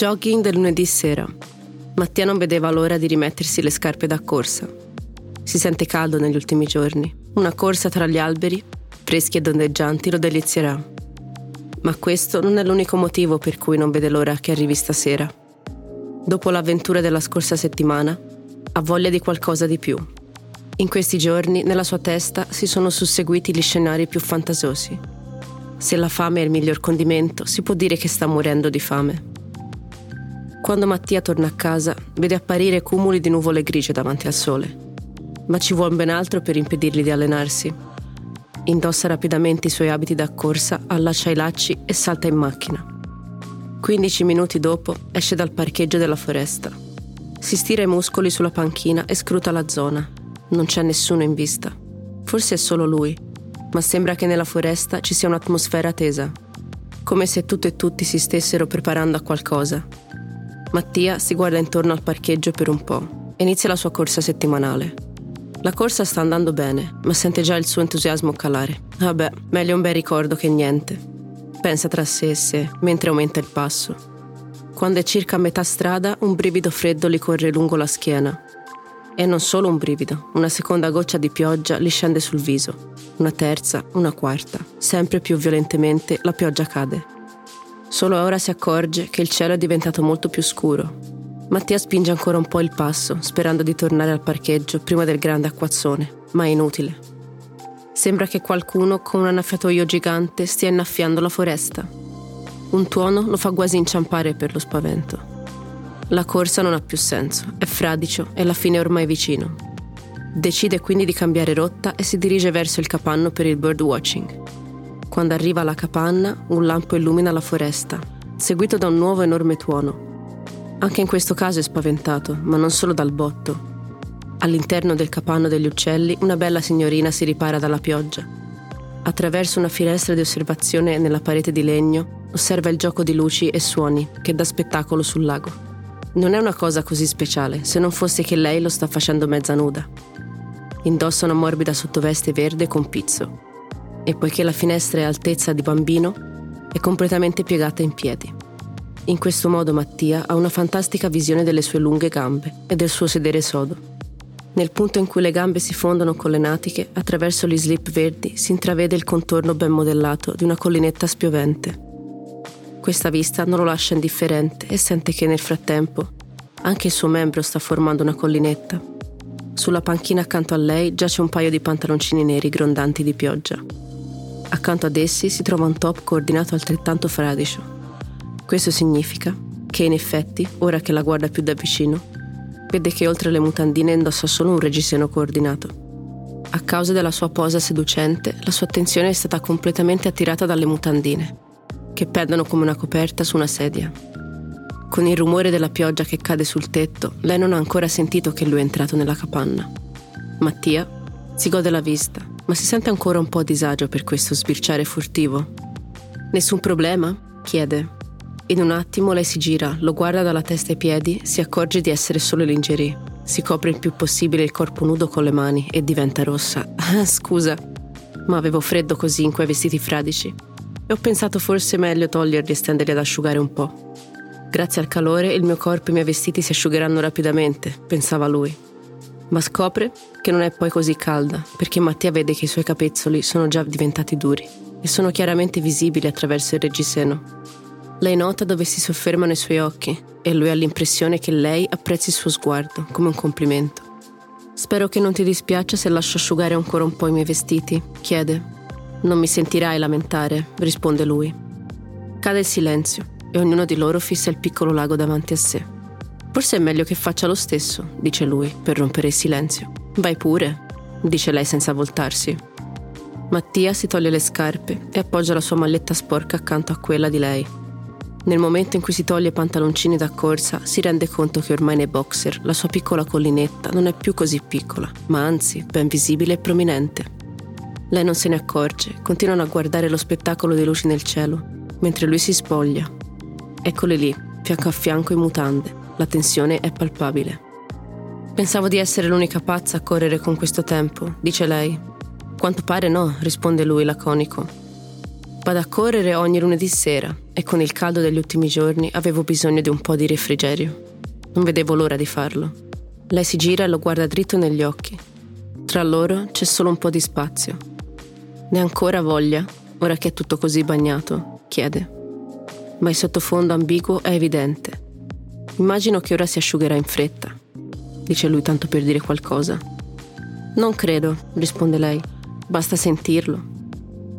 Jogging del lunedì sera. Mattia non vedeva l'ora di rimettersi le scarpe da corsa. Si sente caldo negli ultimi giorni. Una corsa tra gli alberi, freschi e ondeggianti, lo delizierà. Ma questo non è l'unico motivo per cui non vede l'ora che arrivi stasera. Dopo l'avventura della scorsa settimana, ha voglia di qualcosa di più. In questi giorni, nella sua testa, si sono susseguiti gli scenari più fantasiosi. Se la fame è il miglior condimento, si può dire che sta morendo di fame. Quando Mattia torna a casa, vede apparire cumuli di nuvole grigie davanti al sole. Ma ci vuole ben altro per impedirgli di allenarsi. Indossa rapidamente i suoi abiti da corsa, allaccia i lacci e salta in macchina. 15 minuti dopo esce dal parcheggio della foresta. Si stira i muscoli sulla panchina e scruta la zona. Non c'è nessuno in vista. Forse è solo lui, ma sembra che nella foresta ci sia un'atmosfera tesa, come se tutto e tutti si stessero preparando a qualcosa. Mattia si guarda intorno al parcheggio per un po' e inizia la sua corsa settimanale. La corsa sta andando bene, ma sente già il suo entusiasmo calare. Vabbè, meglio un bel ricordo che niente, pensa tra sé e sé, mentre aumenta il passo. Quando è circa a metà strada, un brivido freddo gli corre lungo la schiena. E non solo un brivido, una seconda goccia di pioggia gli scende sul viso. Una terza, una quarta. Sempre più violentemente la pioggia cade. Solo ora si accorge che il cielo è diventato molto più scuro. Mattia spinge ancora un po' il passo, sperando di tornare al parcheggio prima del grande acquazzone, ma è inutile. Sembra che qualcuno con un annaffiatoio gigante stia innaffiando la foresta. Un tuono lo fa quasi inciampare per lo spavento. La corsa non ha più senso, è fradicio e la fine è ormai vicino. Decide quindi di cambiare rotta e si dirige verso il capanno per il birdwatching. Quando arriva alla capanna, un lampo illumina la foresta, seguito da un nuovo enorme tuono. Anche in questo caso è spaventato, ma non solo dal botto. All'interno del capanno degli uccelli, una bella signorina si ripara dalla pioggia. Attraverso una finestra di osservazione nella parete di legno, osserva il gioco di luci e suoni che dà spettacolo sul lago. Non è una cosa così speciale, se non fosse che lei lo sta facendo mezza nuda. Indossa una morbida sottoveste verde con pizzo. E poiché la finestra è altezza di bambino, è completamente piegata in piedi. In questo modo Mattia ha una fantastica visione delle sue lunghe gambe e del suo sedere sodo. Nel punto in cui le gambe si fondono con le natiche, attraverso gli slip verdi si intravede il contorno ben modellato di una collinetta spiovente. Questa vista non lo lascia indifferente e sente che nel frattempo anche il suo membro sta formando una collinetta. Sulla panchina accanto a lei giace un paio di pantaloncini neri grondanti di pioggia. Accanto ad essi si trova un top coordinato altrettanto fradicio. Questo significa che, in effetti, ora che la guarda più da vicino, vede che oltre alle mutandine indossa solo un reggiseno coordinato. A causa della sua posa seducente, la sua attenzione è stata completamente attirata dalle mutandine, che pedono come una coperta su una sedia. Con il rumore della pioggia che cade sul tetto, lei non ha ancora sentito che lui è entrato nella capanna. Mattia si gode la vista, ma si sente ancora un po' a disagio per questo sbirciare furtivo. «Nessun problema?» chiede. In un attimo lei si gira, lo guarda dalla testa ai piedi, si accorge di essere solo lingerie. Si copre il più possibile il corpo nudo con le mani e diventa rossa. Scusa, ma avevo freddo così in quei vestiti fradici. E ho pensato forse meglio toglierli e stenderli ad asciugare un po'. Grazie al calore il mio corpo e i miei vestiti si asciugheranno rapidamente, pensava lui. Ma scopre che non è poi così calda, perché Mattia vede che i suoi capezzoli sono già diventati duri e sono chiaramente visibili attraverso il reggiseno. Lei nota dove si soffermano i suoi occhi e lui ha l'impressione che lei apprezzi il suo sguardo, come un complimento. «Spero che non ti dispiaccia se lascio asciugare ancora un po' i miei vestiti», chiede. «Non mi sentirai lamentare», risponde lui. Cade il silenzio e ognuno di loro fissa il piccolo lago davanti a sé. «Forse è meglio che faccia lo stesso», dice lui, per rompere il silenzio. «Vai pure», dice lei senza voltarsi. Mattia si toglie le scarpe e appoggia la sua maglietta sporca accanto a quella di lei. Nel momento in cui si toglie i pantaloncini da corsa, si rende conto che ormai nei boxer la sua piccola collinetta non è più così piccola, ma anzi ben visibile e prominente. Lei non se ne accorge, continuano a guardare lo spettacolo di luci nel cielo, mentre lui si spoglia. Eccole lì, fianco a fianco in mutande, la tensione è palpabile. «Pensavo di essere l'unica pazza a correre con questo tempo», dice lei. «Quanto pare no», risponde lui laconico. Vado a correre ogni lunedì sera e con il caldo degli ultimi giorni avevo bisogno di un po' di refrigerio. Non vedevo l'ora di farlo. Lei si gira e lo guarda dritto negli occhi. Tra loro c'è solo un po' di spazio. Ne ha ancora voglia, ora che è tutto così bagnato? Chiede. Ma il sottofondo ambiguo è evidente. Immagino che ora si asciugherà in fretta, dice lui tanto per dire qualcosa. Non credo, risponde lei. Basta sentirlo.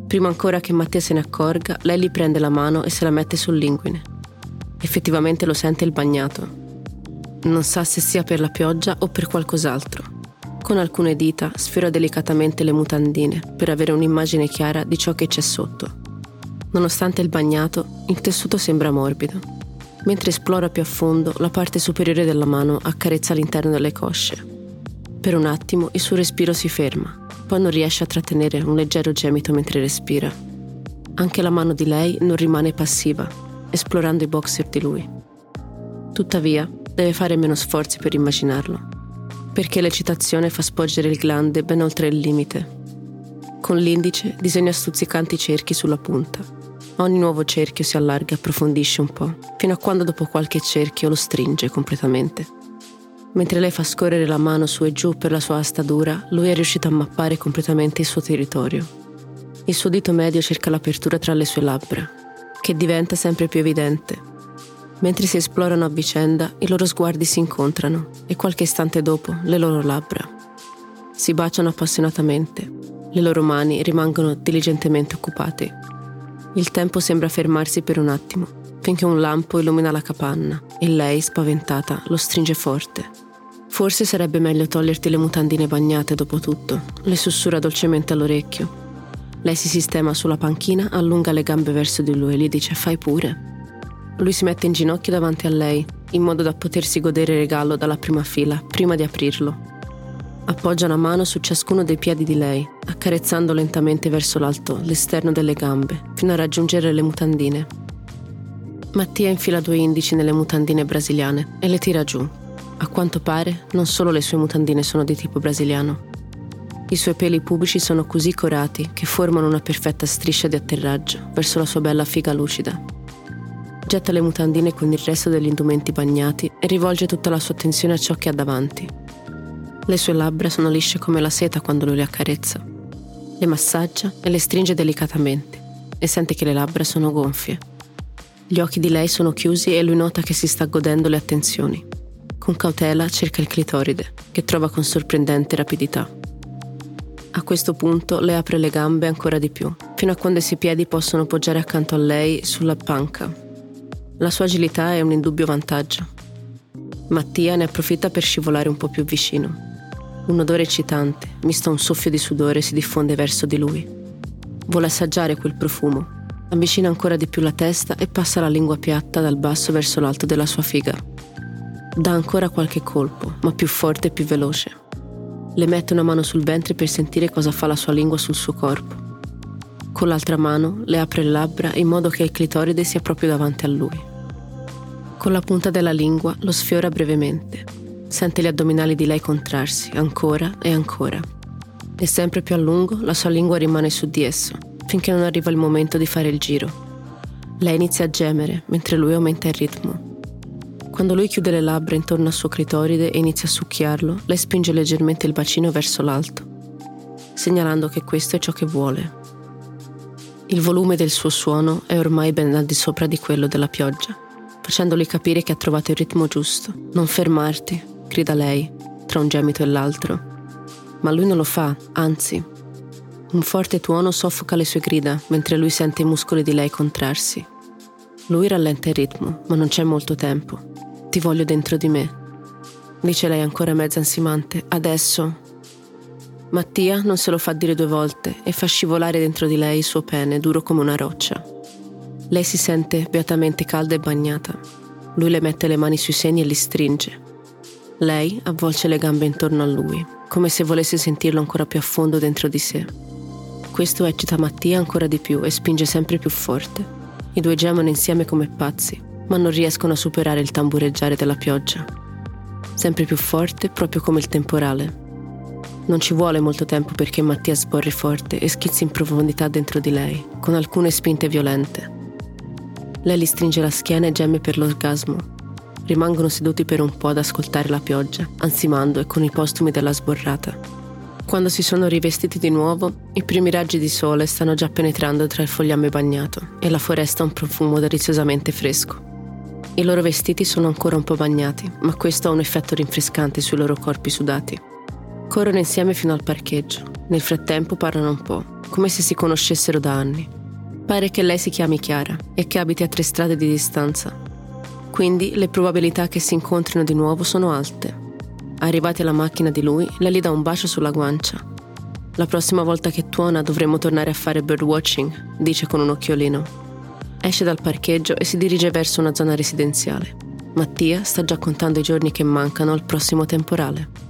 Prima ancora che Mattia se ne accorga, lei gli prende la mano e se la mette sull'inguine. Effettivamente lo sente il bagnato. Non sa se sia per la pioggia o per qualcos'altro. Con alcune dita sfiora delicatamente le mutandine per avere un'immagine chiara di ciò che c'è sotto. Nonostante il bagnato, il tessuto sembra morbido. Mentre esplora più a fondo, la parte superiore della mano accarezza l'interno delle cosce. Per un attimo il suo respiro si ferma. Poi non riesce a trattenere un leggero gemito mentre respira. Anche la mano di lei non rimane passiva, esplorando i boxer di lui. Tuttavia, deve fare meno sforzi per immaginarlo, perché l'eccitazione fa sporgere il glande ben oltre il limite. Con l'indice disegna stuzzicanti cerchi sulla punta. Ogni nuovo cerchio si allarga e approfondisce un po', fino a quando dopo qualche cerchio lo stringe completamente. Mentre lei fa scorrere la mano su e giù per la sua asta dura, lui è riuscito a mappare completamente il suo territorio. Il suo dito medio cerca l'apertura tra le sue labbra, che diventa sempre più evidente. Mentre si esplorano a vicenda, i loro sguardi si incontrano e qualche istante dopo le loro labbra. Si baciano appassionatamente, le loro mani rimangono diligentemente occupate. Il tempo sembra fermarsi per un attimo, finché un lampo illumina la capanna e lei, spaventata, lo stringe forte. Forse sarebbe meglio toglierti le mutandine bagnate dopo tutto, le sussurra dolcemente all'orecchio. Lei si sistema sulla panchina, allunga le gambe verso di lui e gli dice «Fai pure». Lui si mette in ginocchio davanti a lei, in modo da potersi godere il regalo dalla prima fila, prima di aprirlo. Appoggia una mano su ciascuno dei piedi di lei, accarezzando lentamente verso l'alto l'esterno delle gambe, fino a raggiungere le mutandine. Mattia infila 2 indici nelle mutandine brasiliane e le tira giù. A quanto pare, non solo le sue mutandine sono di tipo brasiliano. I suoi peli pubici sono così corati che formano una perfetta striscia di atterraggio verso la sua bella figa lucida. Getta le mutandine con il resto degli indumenti bagnati e rivolge tutta la sua attenzione a ciò che ha davanti. Le sue labbra sono lisce come la seta quando lui le accarezza. Le massaggia e le stringe delicatamente e sente che le labbra sono gonfie. Gli occhi di lei sono chiusi e lui nota che si sta godendo le attenzioni. Con cautela cerca il clitoride, che trova con sorprendente rapidità. A questo punto le apre le gambe ancora di più, fino a quando i suoi piedi possono poggiare accanto a lei sulla panca. La sua agilità è un indubbio vantaggio. Mattia ne approfitta per scivolare un po' più vicino. Un odore eccitante, misto a un soffio di sudore, si diffonde verso di lui. Vuole assaggiare quel profumo. Avvicina ancora di più la testa e passa la lingua piatta dal basso verso l'alto della sua figa. Dà ancora qualche colpo, ma più forte e più veloce. Le mette una mano sul ventre per sentire cosa fa la sua lingua sul suo corpo. Con l'altra mano le apre le labbra in modo che il clitoride sia proprio davanti a lui. Con la punta della lingua lo sfiora brevemente. Sente gli addominali di lei contrarsi, ancora e ancora. E sempre più a lungo la sua lingua rimane su di esso, finché non arriva il momento di fare il giro. Lei inizia a gemere, mentre lui aumenta il ritmo. Quando lui chiude le labbra intorno al suo clitoride e inizia a succhiarlo, lei spinge leggermente il bacino verso l'alto, segnalando che questo è ciò che vuole. Il volume del suo suono è ormai ben al di sopra di quello della pioggia, facendogli capire che ha trovato il ritmo giusto. «Non fermarti», grida lei, tra un gemito e l'altro. Ma lui non lo fa, anzi. Un forte tuono soffoca le sue grida, mentre lui sente i muscoli di lei contrarsi. Lui rallenta il ritmo, ma non c'è molto tempo. «Ti voglio dentro di me», dice lei ancora mezza ansimante. «Adesso». Mattia non se lo fa dire 2 volte e fa scivolare dentro di lei il suo pene, duro come una roccia. Lei si sente beatamente calda e bagnata. Lui le mette le mani sui seni e li stringe. Lei avvolge le gambe intorno a lui, come se volesse sentirlo ancora più a fondo dentro di sé. Questo eccita Mattia ancora di più e spinge sempre più forte. I 2 gemono insieme come pazzi, ma non riescono a superare il tambureggiare della pioggia. Sempre più forte, proprio come il temporale. Non ci vuole molto tempo perché Mattia sborri forte e schizzi in profondità dentro di lei, con alcune spinte violente. Lei gli stringe la schiena e geme per l'orgasmo. Rimangono seduti per un po' ad ascoltare la pioggia, ansimando e con i postumi della sborrata. Quando si sono rivestiti di nuovo, i primi raggi di sole stanno già penetrando tra il fogliame bagnato e la foresta ha un profumo deliziosamente fresco. I loro vestiti sono ancora un po' bagnati, ma questo ha un effetto rinfrescante sui loro corpi sudati. Corrono insieme fino al parcheggio. Nel frattempo parlano un po', come se si conoscessero da anni. Pare che lei si chiami Chiara e che abiti a 3 strade di distanza. Quindi le probabilità che si incontrino di nuovo sono alte. Arrivati alla macchina di lui, lei gli dà un bacio sulla guancia. La prossima volta che tuona dovremmo tornare a fare birdwatching, dice con un occhiolino. Esce dal parcheggio e si dirige verso una zona residenziale. Mattia sta già contando i giorni che mancano al prossimo temporale.